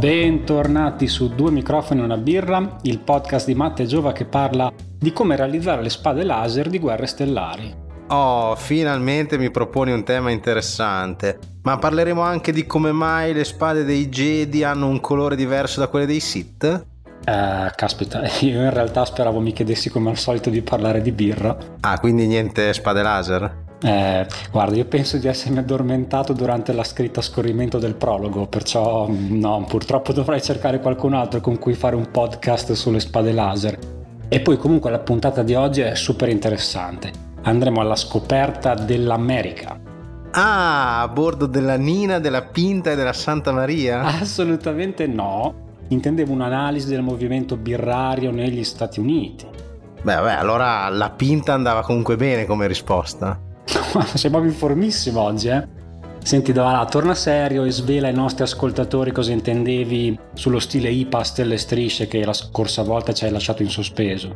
Bentornati su Due microfoni e una birra, il podcast di Matte Giova che parla di come realizzare le spade laser di Guerre Stellari. Oh, finalmente mi proponi un tema interessante, ma parleremo anche di come mai le spade dei Jedi hanno un colore diverso da quelle dei Sith? Caspita, io in realtà speravo mi chiedessi come al solito di parlare di birra. Ah, quindi niente spade laser? Guarda, io penso di essermi addormentato durante la scritta a scorrimento del prologo, perciò no, purtroppo dovrei cercare qualcun altro con cui fare un podcast sulle spade laser. E poi comunque la puntata di oggi è super interessante, andremo alla scoperta dell'America. Ah, a bordo della Nina, della Pinta e della Santa Maria? Assolutamente no, intendevo un'analisi del movimento birrario negli Stati Uniti. Beh, allora la Pinta andava comunque bene come risposta. Sei proprio informissimo oggi, eh? Senti, Davara, torna serio e svela ai nostri ascoltatori cosa intendevi sullo stile IPA a stelle e strisce che la scorsa volta ci hai lasciato in sospeso.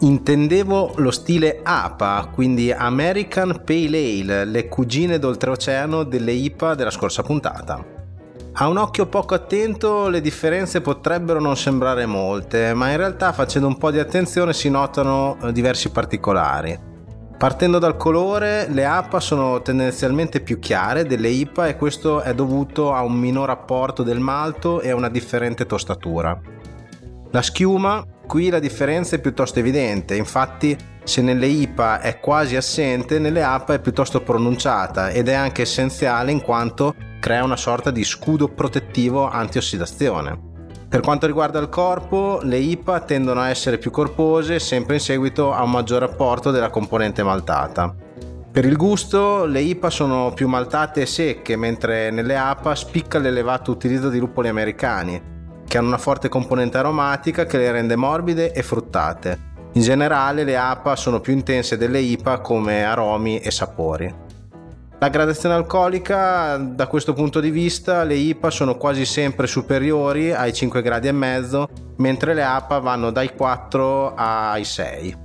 Intendevo lo stile APA, quindi American Pale Ale, le cugine d'oltreoceano delle IPA della scorsa puntata. A un occhio poco attento le differenze potrebbero non sembrare molte, ma in realtà facendo un po' di attenzione si notano diversi particolari. Partendo dal colore, le APA sono tendenzialmente più chiare delle IPA e questo è dovuto a un minor apporto del malto e a una differente tostatura. La schiuma, qui la differenza è piuttosto evidente, infatti se nelle IPA è quasi assente, nelle APA è piuttosto pronunciata ed è anche essenziale in quanto crea una sorta di scudo protettivo antiossidazione. Per quanto riguarda il corpo, le IPA tendono a essere più corpose, sempre in seguito a un maggior apporto della componente maltata. Per il gusto, le IPA sono più maltate e secche, mentre nelle APA spicca l'elevato utilizzo di lupoli americani, che hanno una forte componente aromatica che le rende morbide e fruttate. In generale, le APA sono più intense delle IPA come aromi e sapori. La gradazione alcolica, da questo punto di vista, le IPA sono quasi sempre superiori ai 5 gradi e mezzo, mentre le APA vanno dai 4 ai 6.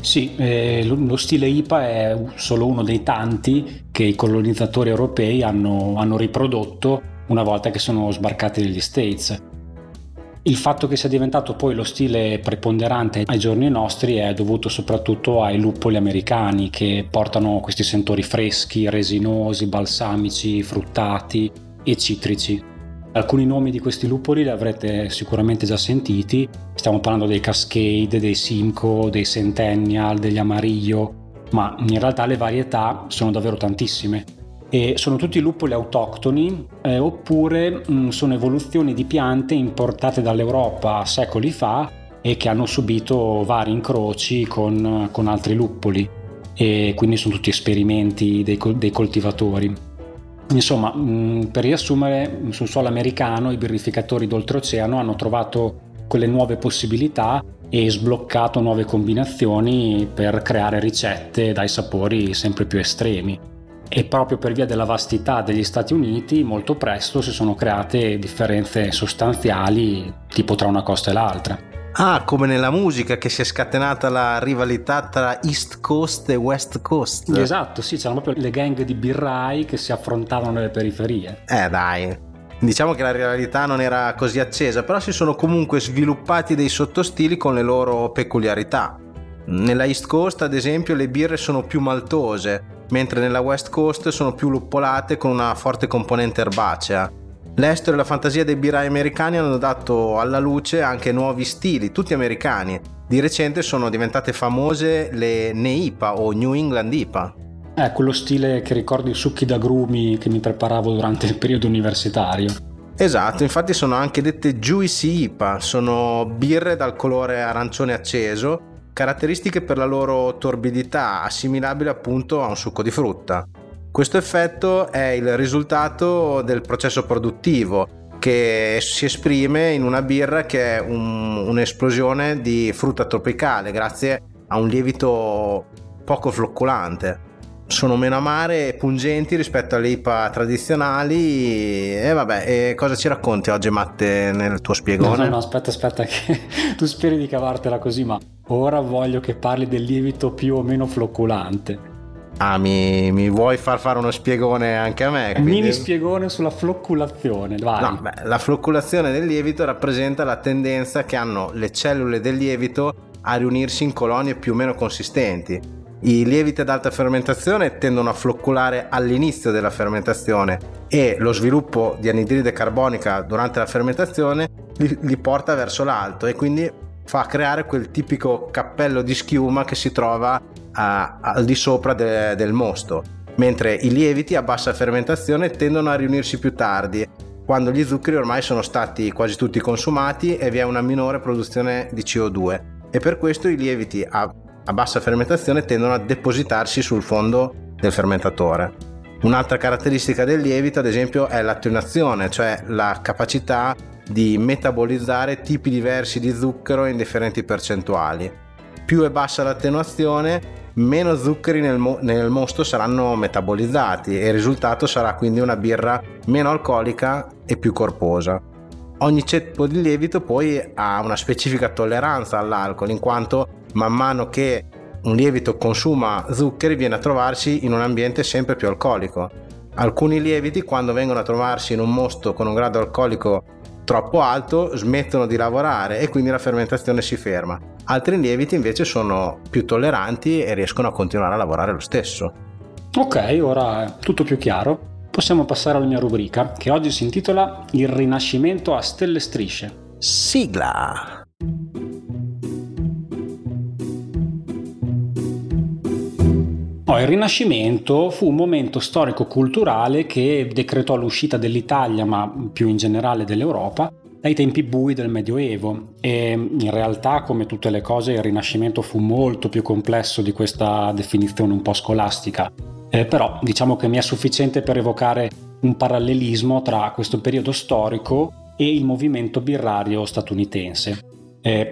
Sì, lo stile IPA è solo uno dei tanti che i colonizzatori europei hanno riprodotto una volta che sono sbarcati negli States. Il fatto che sia diventato poi lo stile preponderante ai giorni nostri è dovuto soprattutto ai lupoli americani che portano questi sentori freschi, resinosi, balsamici, fruttati e citrici. Alcuni nomi di questi lupoli li avrete sicuramente già sentiti, stiamo parlando dei Cascade, dei Simcoe, dei Centennial, degli Amarillo, ma in realtà le varietà sono davvero tantissime. E sono tutti lupoli autoctoni oppure sono evoluzioni di piante importate dall'Europa secoli fa e che hanno subito vari incroci con altri lupoli e quindi sono tutti esperimenti dei coltivatori. Insomma, per riassumere, sul suolo americano i birrificatori d'oltreoceano hanno trovato quelle nuove possibilità e sbloccato nuove combinazioni per creare ricette dai sapori sempre più estremi. E proprio per via della vastità degli Stati Uniti molto presto si sono create differenze sostanziali tipo tra una costa e l'altra. Ah, come nella musica che si è scatenata la rivalità tra East Coast e West Coast. Esatto, sì, c'erano proprio le gang di birrai che si affrontavano nelle periferie. Dai, diciamo che la rivalità non era così accesa, però si sono comunque sviluppati dei sottostili con le loro peculiarità. Nella East Coast, ad esempio, le birre sono più maltose, mentre nella West Coast sono più luppolate con una forte componente erbacea. L'estero e la fantasia dei birrai americani hanno dato alla luce anche nuovi stili, tutti americani. Di recente sono diventate famose le NEIPA o New England IPA. È quello stile che ricordo i succhi d'agrumi che mi preparavo durante il periodo universitario. Esatto, infatti sono anche dette Juicy IPA, sono birre dal colore arancione acceso, caratteristiche per la loro torbidità, assimilabile appunto a un succo di frutta. Questo effetto è il risultato del processo produttivo che si esprime in una birra che è un'esplosione di frutta tropicale grazie a un lievito poco floccolante. Sono meno amare e pungenti rispetto alle IPA tradizionali e cosa ci racconti oggi, Matte, nel tuo spiegone? No, aspetta che tu speri di cavartela così, ma ora voglio che parli del lievito più o meno floccolante. Ah, mi vuoi far fare uno spiegone anche a me? Quindi... mini spiegone sulla flocculazione, vai. No, beh, la flocculazione del lievito rappresenta la tendenza che hanno le cellule del lievito a riunirsi in colonie più o meno consistenti. I lieviti ad alta fermentazione tendono a flocculare all'inizio della fermentazione e lo sviluppo di anidride carbonica durante la fermentazione li porta verso l'alto e quindi fa creare quel tipico cappello di schiuma che si trova al di sopra del mosto, mentre i lieviti a bassa fermentazione tendono a riunirsi più tardi, quando gli zuccheri ormai sono stati quasi tutti consumati e vi è una minore produzione di CO2, e per questo i lieviti a bassa fermentazione tendono a depositarsi sul fondo del fermentatore. Un'altra caratteristica del lievito, ad esempio, è l'attenuazione, cioè la capacità di metabolizzare tipi diversi di zucchero in differenti percentuali. Più è bassa l'attenuazione, meno zuccheri nel mosto saranno metabolizzati e il risultato sarà quindi una birra meno alcolica e più corposa. Ogni ceppo di lievito poi ha una specifica tolleranza all'alcol, in quanto man mano che un lievito consuma zuccheri viene a trovarsi in un ambiente sempre più alcolico. Alcuni lieviti, quando vengono a trovarsi in un mosto con un grado alcolico troppo alto, smettono di lavorare e quindi la fermentazione si ferma. Altri lieviti invece sono più tolleranti e riescono a continuare a lavorare lo stesso. Ok, ora è tutto più chiaro. Possiamo passare alla mia rubrica, che oggi si intitola Il Rinascimento a Stelle e Strisce. Sigla! Il Rinascimento fu un momento storico-culturale che decretò l'uscita dell'Italia, ma più in generale dell'Europa, dai tempi bui del Medioevo. E in realtà, come tutte le cose, il Rinascimento fu molto più complesso di questa definizione un po' scolastica. Però diciamo che mi è sufficiente per evocare un parallelismo tra questo periodo storico e il movimento birrario statunitense.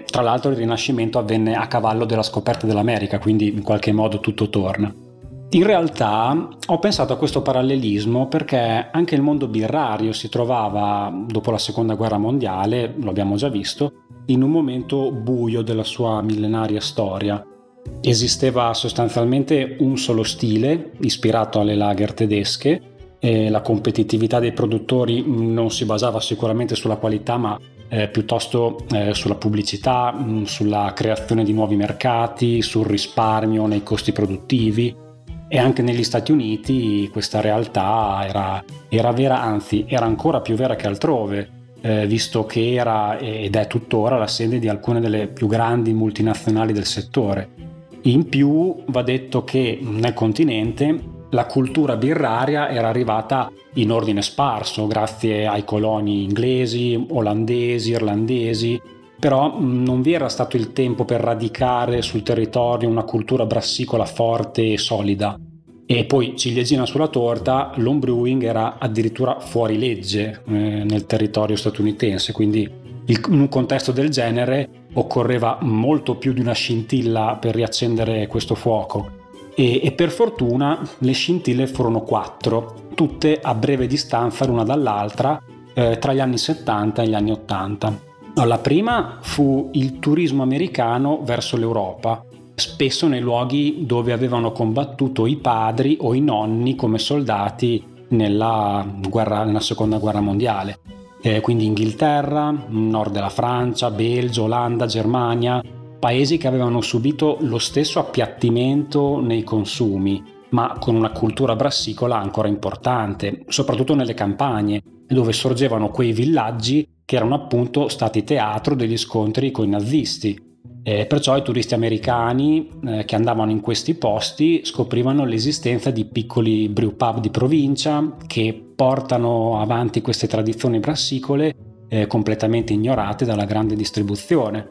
Tra l'altro il Rinascimento avvenne a cavallo della scoperta dell'America, quindi in qualche modo tutto torna. In realtà ho pensato a questo parallelismo perché anche il mondo birrario si trovava, dopo la Seconda Guerra Mondiale, lo abbiamo già visto, in un momento buio della sua millenaria storia. Esisteva sostanzialmente un solo stile, ispirato alle lager tedesche, e la competitività dei produttori non si basava sicuramente sulla qualità, ma piuttosto sulla pubblicità, sulla creazione di nuovi mercati, sul risparmio nei costi produttivi. E anche negli Stati Uniti questa realtà era vera, anzi era ancora più vera che altrove, visto che era ed è tuttora la sede di alcune delle più grandi multinazionali del settore. In più va detto che nel continente la cultura birraria era arrivata in ordine sparso grazie ai coloni inglesi, olandesi, irlandesi, però non vi era stato il tempo per radicare sul territorio una cultura brassicola forte e solida. E poi, ciliegina sulla torta, l'home brewing era addirittura fuori legge nel territorio statunitense, quindi in un contesto del genere occorreva molto più di una scintilla per riaccendere questo fuoco. E per fortuna le scintille furono 4, tutte a breve distanza l'una dall'altra, tra gli anni 70 e gli anni 80. La prima fu il turismo americano verso l'Europa, spesso nei luoghi dove avevano combattuto i padri o i nonni come soldati nella Seconda Guerra Mondiale, quindi Inghilterra, nord della Francia, Belgio, Olanda, Germania, paesi che avevano subito lo stesso appiattimento nei consumi, ma con una cultura brassicola ancora importante, soprattutto nelle campagne, dove sorgevano quei villaggi che erano appunto stati teatro degli scontri con i nazisti. Perciò i turisti americani che andavano in questi posti scoprivano l'esistenza di piccoli brew pub di provincia che portano avanti queste tradizioni brassicole completamente ignorate dalla grande distribuzione.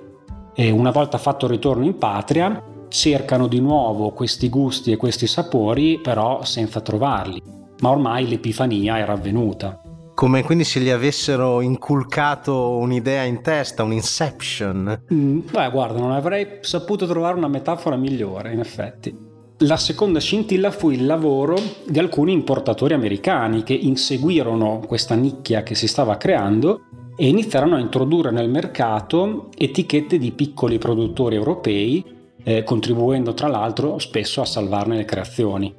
E una volta fatto il ritorno in patria cercano di nuovo questi gusti e questi sapori, però senza trovarli, ma ormai l'epifania era avvenuta. Come quindi se gli avessero inculcato un'idea in testa, un inception. Beh, guarda, non avrei saputo trovare una metafora migliore, in effetti. La seconda scintilla fu il lavoro di alcuni importatori americani che inseguirono questa nicchia che si stava creando e iniziarono a introdurre nel mercato etichette di piccoli produttori europei, contribuendo tra l'altro spesso a salvarne le creazioni.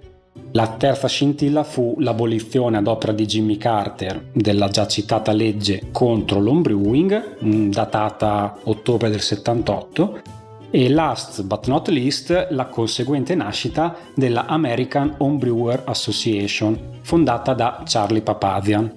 La terza scintilla fu l'abolizione ad opera di Jimmy Carter della già citata legge contro l'homebrewing, datata ottobre del 78, e last but not least la conseguente nascita della American Homebrewer Association, fondata da Charlie Papazian.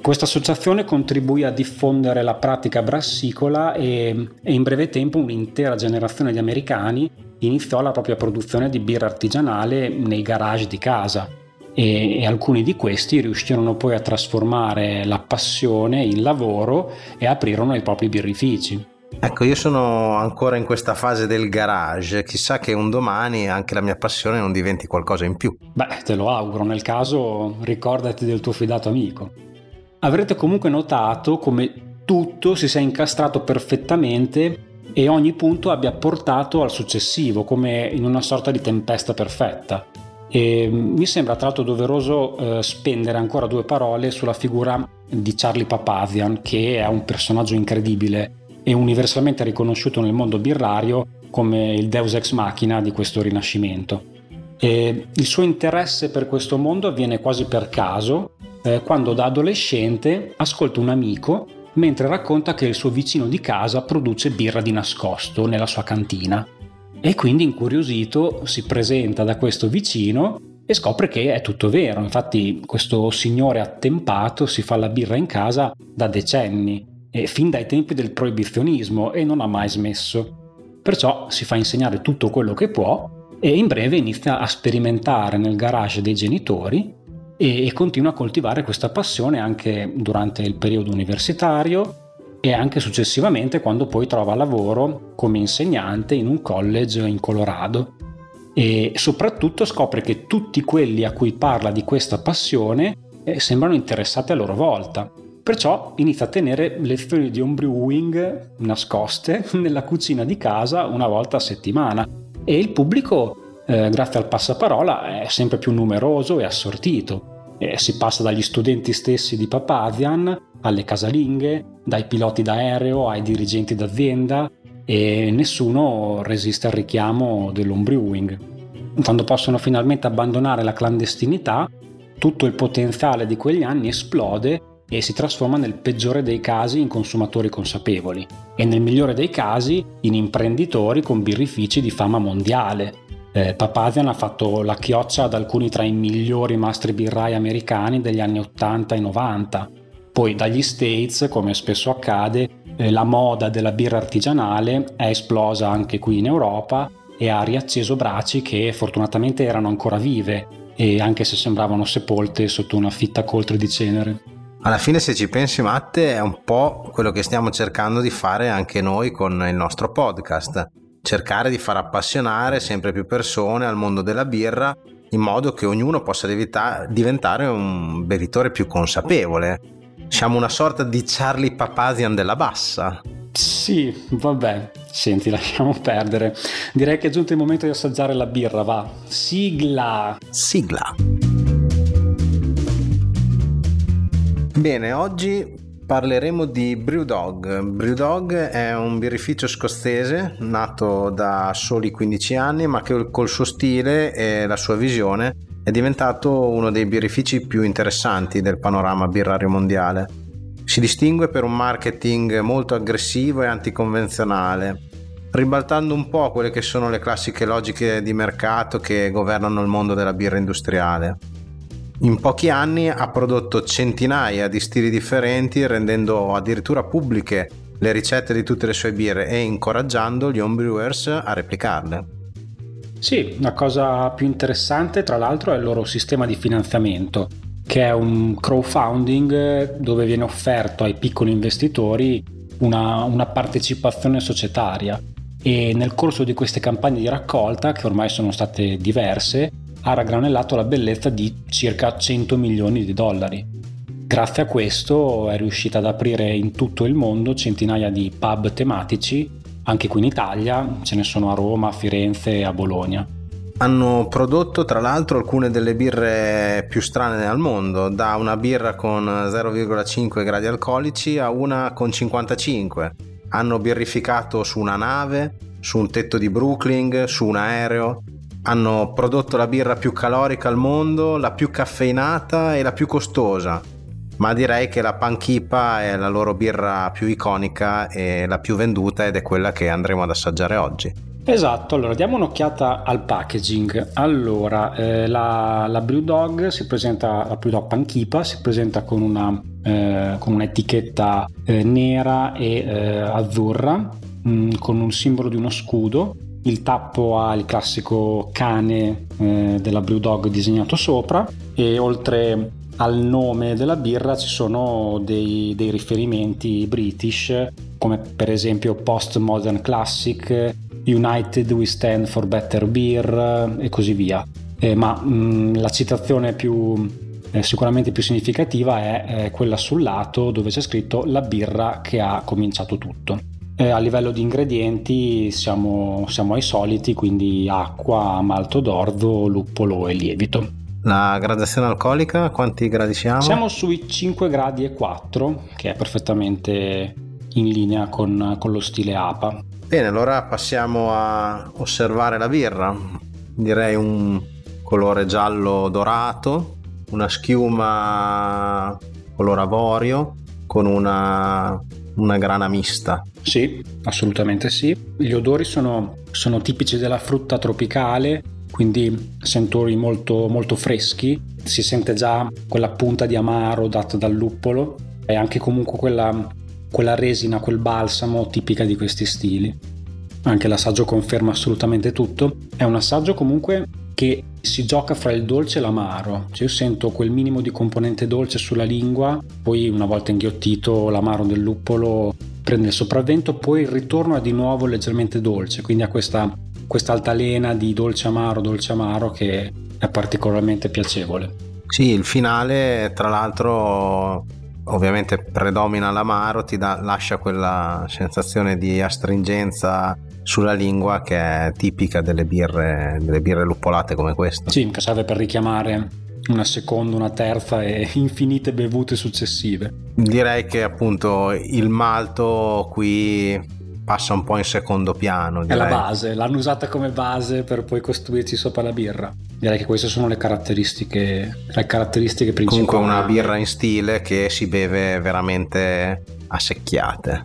Questa associazione contribuì a diffondere la pratica brassicola e in breve tempo un'intera generazione di americani iniziò la propria produzione di birra artigianale nei garage di casa e alcuni di questi riuscirono poi a trasformare la passione in lavoro e aprirono i propri birrifici. Ecco, io sono ancora in questa fase del garage, chissà che un domani anche la mia passione non diventi qualcosa in più. Beh, te lo auguro, nel caso ricordati del tuo fidato amico. Avrete comunque notato come tutto si sia incastrato perfettamente e ogni punto abbia portato al successivo, come in una sorta di tempesta perfetta. E mi sembra tra l'altro doveroso spendere ancora due parole sulla figura di Charlie Papazian, che è un personaggio incredibile e universalmente riconosciuto nel mondo birrario come il Deus ex machina di questo rinascimento. E il suo interesse per questo mondo avviene quasi per caso, quando da adolescente ascolta un amico mentre racconta che il suo vicino di casa produce birra di nascosto nella sua cantina, e quindi incuriosito si presenta da questo vicino e scopre che è tutto vero. Infatti questo signore attempato si fa la birra in casa da decenni, e fin dai tempi del proibizionismo, e non ha mai smesso. Perciò si fa insegnare tutto quello che può e in breve inizia a sperimentare nel garage dei genitori e continua a coltivare questa passione anche durante il periodo universitario e anche successivamente, quando poi trova lavoro come insegnante in un college in Colorado. E soprattutto scopre che tutti quelli a cui parla di questa passione sembrano interessati a loro volta. Perciò inizia a tenere lezioni di homebrewing nascoste nella cucina di casa una volta a settimana, e il pubblico, grazie al passaparola, è sempre più numeroso e assortito. Si passa dagli studenti stessi di Papazian alle casalinghe, dai piloti d'aereo ai dirigenti d'azienda, e nessuno resiste al richiamo dell'homebrewing. Quando possono finalmente abbandonare la clandestinità, tutto il potenziale di quegli anni esplode e si trasforma nel peggiore dei casi in consumatori consapevoli e nel migliore dei casi in imprenditori con birrifici di fama mondiale. Papazian ha fatto la chioccia ad alcuni tra i migliori mastri birrai americani degli anni 80 e 90. Poi dagli States, come spesso accade, la moda della birra artigianale è esplosa anche qui in Europa e ha riacceso bracci che fortunatamente erano ancora vive, e anche se sembravano sepolte sotto una fitta coltre di cenere. Alla fine, se ci pensi, Matte, è un po' quello che stiamo cercando di fare anche noi con il nostro podcast. Cercare di far appassionare sempre più persone al mondo della birra, in modo che ognuno possa diventare un bevitore più consapevole. Siamo una sorta di Charlie Papazian della bassa. Sì, vabbè, senti, lasciamo perdere. Direi che è giunto il momento di assaggiare la birra, va. Sigla! Sigla! Bene, oggi parleremo di Brewdog. Brewdog è un birrificio scozzese nato da soli 15 anni, ma che col suo stile e la sua visione è diventato uno dei birrifici più interessanti del panorama birrario mondiale. Si distingue per un marketing molto aggressivo e anticonvenzionale, ribaltando un po' quelle che sono le classiche logiche di mercato che governano il mondo della birra industriale. In pochi anni ha prodotto centinaia di stili differenti, rendendo addirittura pubbliche le ricette di tutte le sue birre e incoraggiando gli homebrewers a replicarle. Sì, la cosa più interessante tra l'altro è il loro sistema di finanziamento, che è un crowdfunding dove viene offerto ai piccoli investitori una partecipazione societaria, e nel corso di queste campagne di raccolta, che ormai sono state diverse, ha raggranellato la bellezza di circa 100 milioni di dollari. Grazie a questo è riuscita ad aprire in tutto il mondo centinaia di pub tematici, anche qui in Italia, ce ne sono a Roma, a Firenze e a Bologna. Hanno prodotto tra l'altro alcune delle birre più strane al mondo, da una birra con 0,5 gradi alcolici a una con 55. Hanno birrificato su una nave, su un tetto di Brooklyn, su un aereo. hanno prodotto la birra più calorica al mondo, la più caffeinata e la più costosa, ma direi che la Punk IPA è la loro birra più iconica e la più venduta ed è quella che andremo ad assaggiare oggi. Esatto, allora diamo un'occhiata al packaging. Allora, la Brewdog si presenta, la Brewdog Punk IPA si presenta con un'etichetta nera e azzurra, con un simbolo di uno scudo. Il tappo ha il classico cane della Brewdog disegnato sopra, e oltre al nome della birra ci sono dei riferimenti british, come per esempio Postmodern Classic, United We Stand for Better Beer e così via, ma la citazione sicuramente più significativa è quella sul lato, dove c'è scritto la birra che ha cominciato tutto. A livello di ingredienti siamo ai soliti, quindi acqua, malto d'orzo, luppolo e lievito. La gradazione alcolica, quanti gradi siamo? Siamo sui 5,4 gradi, che è perfettamente in linea con lo stile APA. Bene, allora passiamo a osservare la birra. Direi un colore giallo dorato, una schiuma color avorio con una grana mista. Sì, assolutamente sì. Gli odori sono tipici della frutta tropicale, quindi sentori molto, molto freschi. Si sente già quella punta di amaro data dal luppolo e anche comunque quella resina, quel balsamo tipica di questi stili. Anche l'assaggio conferma assolutamente tutto. È un assaggio comunque che si gioca fra il dolce e l'amaro, cioè io sento quel minimo di componente dolce sulla lingua, poi una volta inghiottito l'amaro del luppolo prende il sopravvento, poi il ritorno è di nuovo leggermente dolce, quindi ha questa altalena di dolce amaro che è particolarmente piacevole. Sì, il finale tra l'altro ovviamente predomina l'amaro, lascia quella sensazione di astringenza sulla lingua che è tipica delle birre luppolate come questa. Sì, che serve per richiamare una seconda, una terza e infinite bevute successive. Direi che appunto il malto qui passa un po' in secondo piano, direi. È la base, l'hanno usata come base per poi costruirci sopra la birra. Direi che queste sono le caratteristiche principali. Comunque una birra in stile che si beve veramente a secchiate.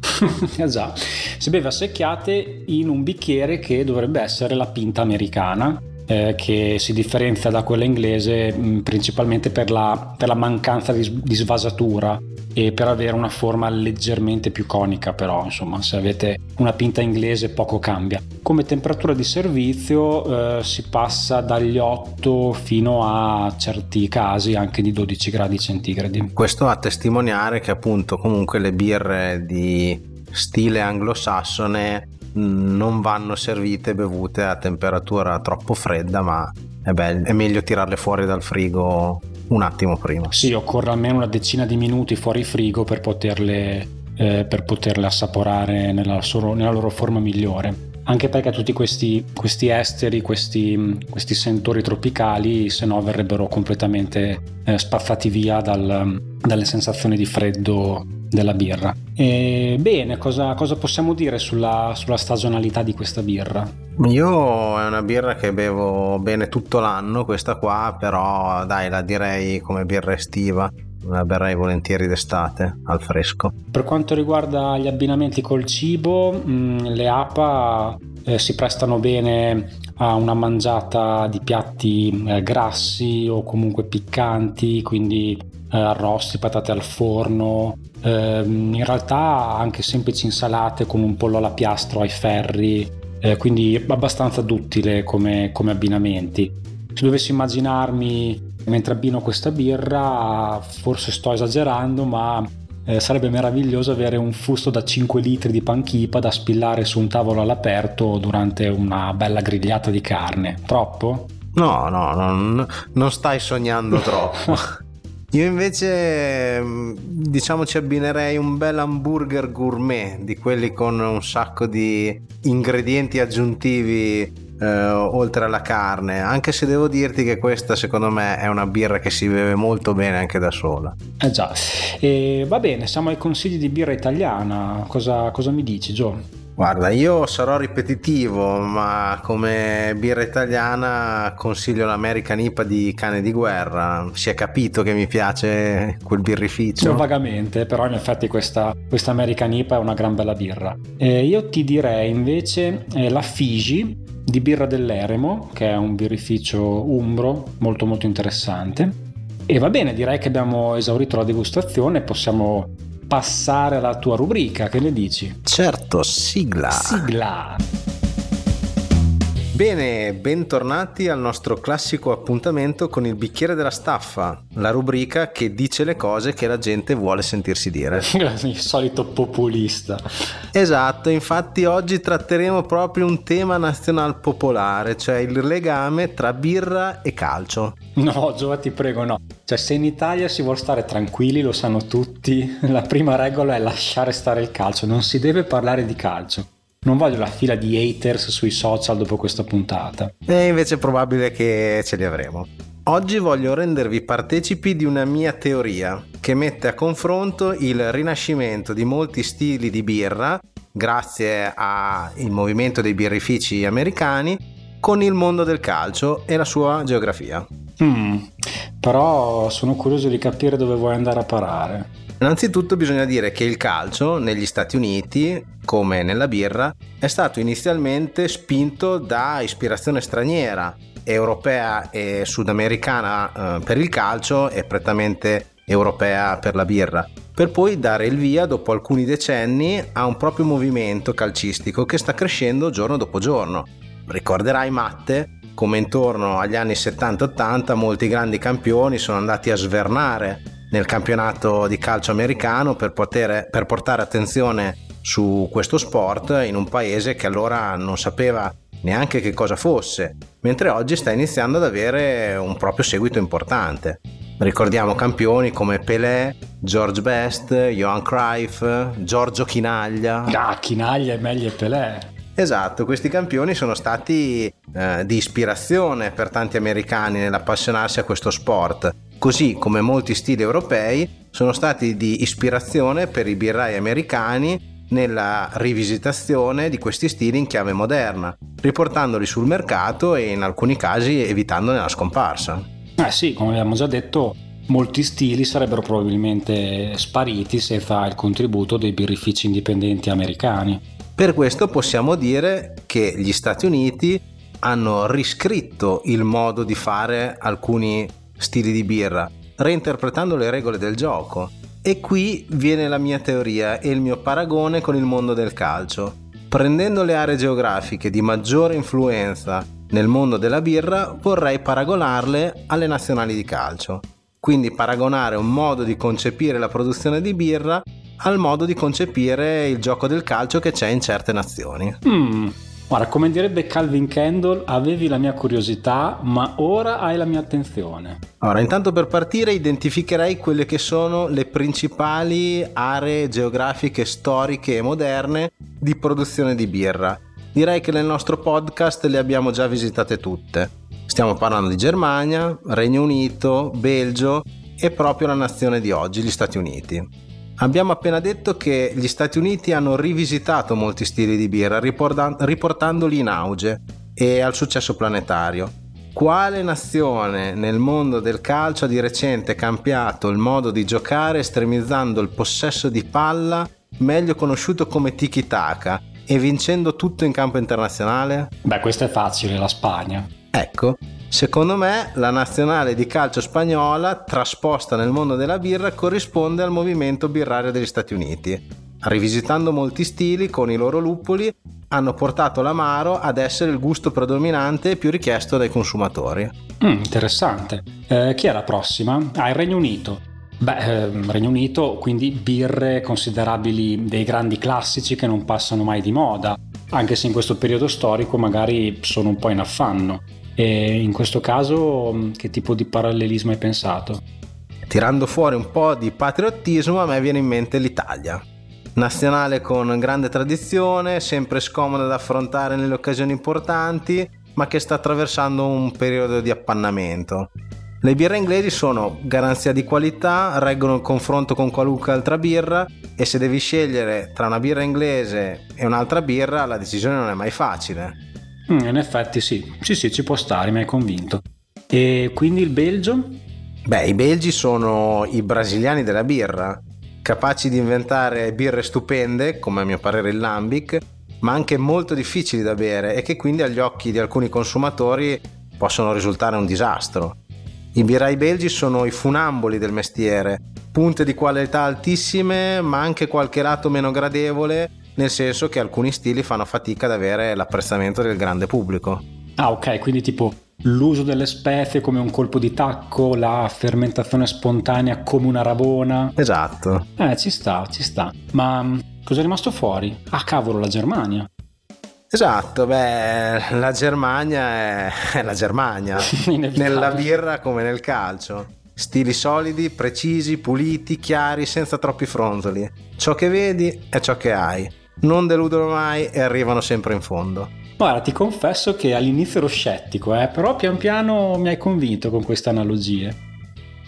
Già, si beve a secchiate in un bicchiere che dovrebbe essere la pinta americana, che si differenzia da quella inglese principalmente per la mancanza di svasatura e per avere una forma leggermente più conica. Però insomma, se avete una pinta inglese poco cambia. Come temperatura di servizio si passa dagli 8 fino a certi casi anche di 12 gradi centigradi. Questo a testimoniare che appunto comunque le birre di stile anglosassone non vanno servite e bevute a temperatura troppo fredda, ma è meglio tirarle fuori dal frigo un attimo prima. Sì, occorre almeno una decina di minuti fuori frigo per poterle assaporare nella loro forma migliore, anche perché tutti questi esteri, questi sentori tropicali se no verrebbero completamente spazzati via dalle sensazioni di freddo della birra. E bene, cosa possiamo dire sulla stagionalità di questa birra? Io è una birra che bevo bene tutto l'anno, questa qua, però dai, la direi come birra estiva, la berrei volentieri d'estate al fresco. Per quanto riguarda gli abbinamenti col cibo, le APA si prestano bene a una mangiata di piatti grassi o comunque piccanti, quindi arrosti, patate al forno, in realtà anche semplici insalate con un pollo alla piastra o ai ferri, quindi abbastanza duttile come abbinamenti. Se dovessi immaginarmi mentre abbino questa birra, forse sto esagerando, ma sarebbe meraviglioso avere un fusto da 5 litri di Punk IPA da spillare su un tavolo all'aperto durante una bella grigliata di carne. Troppo? No, non stai sognando troppo. Io invece diciamo ci abbinerei un bel hamburger gourmet, di quelli con un sacco di ingredienti aggiuntivi oltre alla carne, anche se devo dirti che questa secondo me è una birra che si beve molto bene anche da sola. Già, va bene, siamo ai consigli di birra italiana. Cosa mi dici, Gio? Guarda, io sarò ripetitivo, ma come birra italiana consiglio l'American IPA di Cane di Guerra. Si è capito che mi piace quel birrificio? No, vagamente, però in effetti questa American IPA è una gran bella birra. Io ti direi invece la Fiji di Birra dell'Eremo, che è un birrificio umbro molto molto interessante. E va bene, direi che abbiamo esaurito la degustazione, possiamo passare alla tua rubrica, che ne dici? Certo, sigla! Sigla! Bene, bentornati al nostro classico appuntamento con il bicchiere della staffa, la rubrica che dice le cose che la gente vuole sentirsi dire. Il solito populista. Esatto, infatti oggi tratteremo proprio un tema nazional popolare, cioè il legame tra birra e calcio. No, Giova, ti prego, no. Cioè, se in Italia si vuol stare tranquilli, lo sanno tutti, la prima regola è lasciare stare il calcio, non si deve parlare di calcio. Non voglio la fila di haters sui social dopo questa puntata. E invece è probabile che ce li avremo. Oggi voglio rendervi partecipi di una mia teoria che mette a confronto il rinascimento di molti stili di birra, grazie al movimento dei birrifici americani, con il mondo del calcio e la sua geografia. Però sono curioso di capire dove vuoi andare a parare. Innanzitutto bisogna dire che il calcio negli Stati Uniti, come nella birra, è stato inizialmente spinto da ispirazione straniera, europea e sudamericana per il calcio e prettamente europea per la birra, per poi dare il via dopo alcuni decenni a un proprio movimento calcistico che sta crescendo giorno dopo giorno. Ricorderai, Matte, come intorno agli anni 70-80 molti grandi campioni sono andati a svernare nel campionato di calcio americano per portare attenzione su questo sport in un paese che allora non sapeva neanche che cosa fosse, mentre oggi sta iniziando ad avere un proprio seguito importante. Ricordiamo campioni come Pelé, George Best, Johan Cruyff, Giorgio Chinaglia. Ah, Chinaglia è meglio Pelé. Esatto, questi campioni sono stati di ispirazione per tanti americani nell'appassionarsi a questo sport, così come molti stili europei sono stati di ispirazione per i birrai americani nella rivisitazione di questi stili in chiave moderna, riportandoli sul mercato e in alcuni casi evitandone la scomparsa. Sì, come abbiamo già detto, molti stili sarebbero probabilmente spariti senza il contributo dei birrifici indipendenti americani. Per questo possiamo dire che gli Stati Uniti hanno riscritto il modo di fare alcuni stili di birra, reinterpretando le regole del gioco. E qui viene la mia teoria e il mio paragone con il mondo del calcio. Prendendo le aree geografiche di maggiore influenza nel mondo della birra, vorrei paragonarle alle nazionali di calcio. Quindi paragonare un modo di concepire la produzione di birra al modo di concepire il gioco del calcio che c'è in certe nazioni. Guarda, come direbbe Calvin Kendall, avevi la mia curiosità, ma ora hai la mia attenzione. Allora, intanto per partire identificherei quelle che sono le principali aree geografiche storiche e moderne di produzione di birra. Direi che nel nostro podcast le abbiamo già visitate tutte. Stiamo parlando di Germania, Regno Unito, Belgio e proprio la nazione di oggi, gli Stati Uniti. Abbiamo appena detto che gli Stati Uniti hanno rivisitato molti stili di birra, riportandoli in auge e al successo planetario. Quale nazione nel mondo del calcio ha di recente cambiato il modo di giocare estremizzando il possesso di palla, meglio conosciuto come tiki-taka, e vincendo tutto in campo internazionale? Beh, questo è facile, la Spagna. Ecco, secondo me la nazionale di calcio spagnola trasposta nel mondo della birra corrisponde al movimento birrario degli Stati Uniti. Rivisitando molti stili con i loro lupuli hanno portato l'amaro ad essere il gusto predominante e più richiesto dai consumatori. Interessante. Chi è la prossima? Il Regno Unito. Regno Unito, quindi birre considerabili dei grandi classici che non passano mai di moda, anche se in questo periodo storico magari sono un po' in affanno. E in questo caso che tipo di parallelismo hai pensato? Tirando fuori un po' di patriottismo, a me viene in mente l'Italia. Nazionale con grande tradizione, sempre scomoda da affrontare nelle occasioni importanti, ma che sta attraversando un periodo di appannamento. Le birre inglesi sono garanzia di qualità, reggono il confronto con qualunque altra birra, e se devi scegliere tra una birra inglese e un'altra birra la decisione non è mai facile. In effetti sì, ci può stare, mi hai convinto. E quindi il Belgio? Beh, i belgi sono i brasiliani della birra, capaci di inventare birre stupende, come a mio parere il Lambic, ma anche molto difficili da bere e che quindi agli occhi di alcuni consumatori possono risultare un disastro. I birrai belgi sono i funamboli del mestiere, punte di qualità altissime ma anche qualche lato meno gradevole, nel senso che alcuni stili fanno fatica ad avere l'apprezzamento del grande pubblico. Ah ok, quindi tipo l'uso delle spezie come un colpo di tacco, la fermentazione spontanea come una rabona. Esatto. Ci sta. Ma cos'è rimasto fuori? Ah cavolo, la Germania. Esatto, beh, la Germania è la Germania, nella birra come nel calcio. Stili solidi, precisi, puliti, chiari, senza troppi fronzoli. Ciò che vedi è ciò che hai. Non deludono mai e arrivano sempre in fondo. Guarda, ti confesso che all'inizio ero scettico, però pian piano mi hai convinto con queste analogie.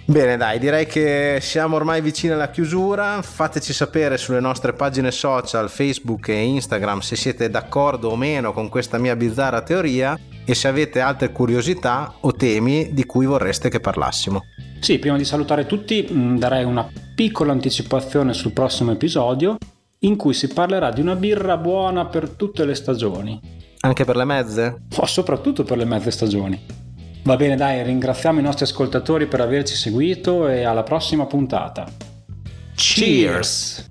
Bene dai, direi che siamo ormai vicini alla chiusura. Fateci sapere sulle nostre pagine social, Facebook e Instagram, se siete d'accordo o meno con questa mia bizzarra teoria e se avete altre curiosità o temi di cui vorreste che parlassimo. Sì, prima di salutare tutti darei una piccola anticipazione sul prossimo episodio, in cui si parlerà di una birra buona per tutte le stagioni. Anche per le mezze? Oh, soprattutto per le mezze stagioni. Va bene dai, ringraziamo i nostri ascoltatori per averci seguito e alla prossima puntata. Cheers!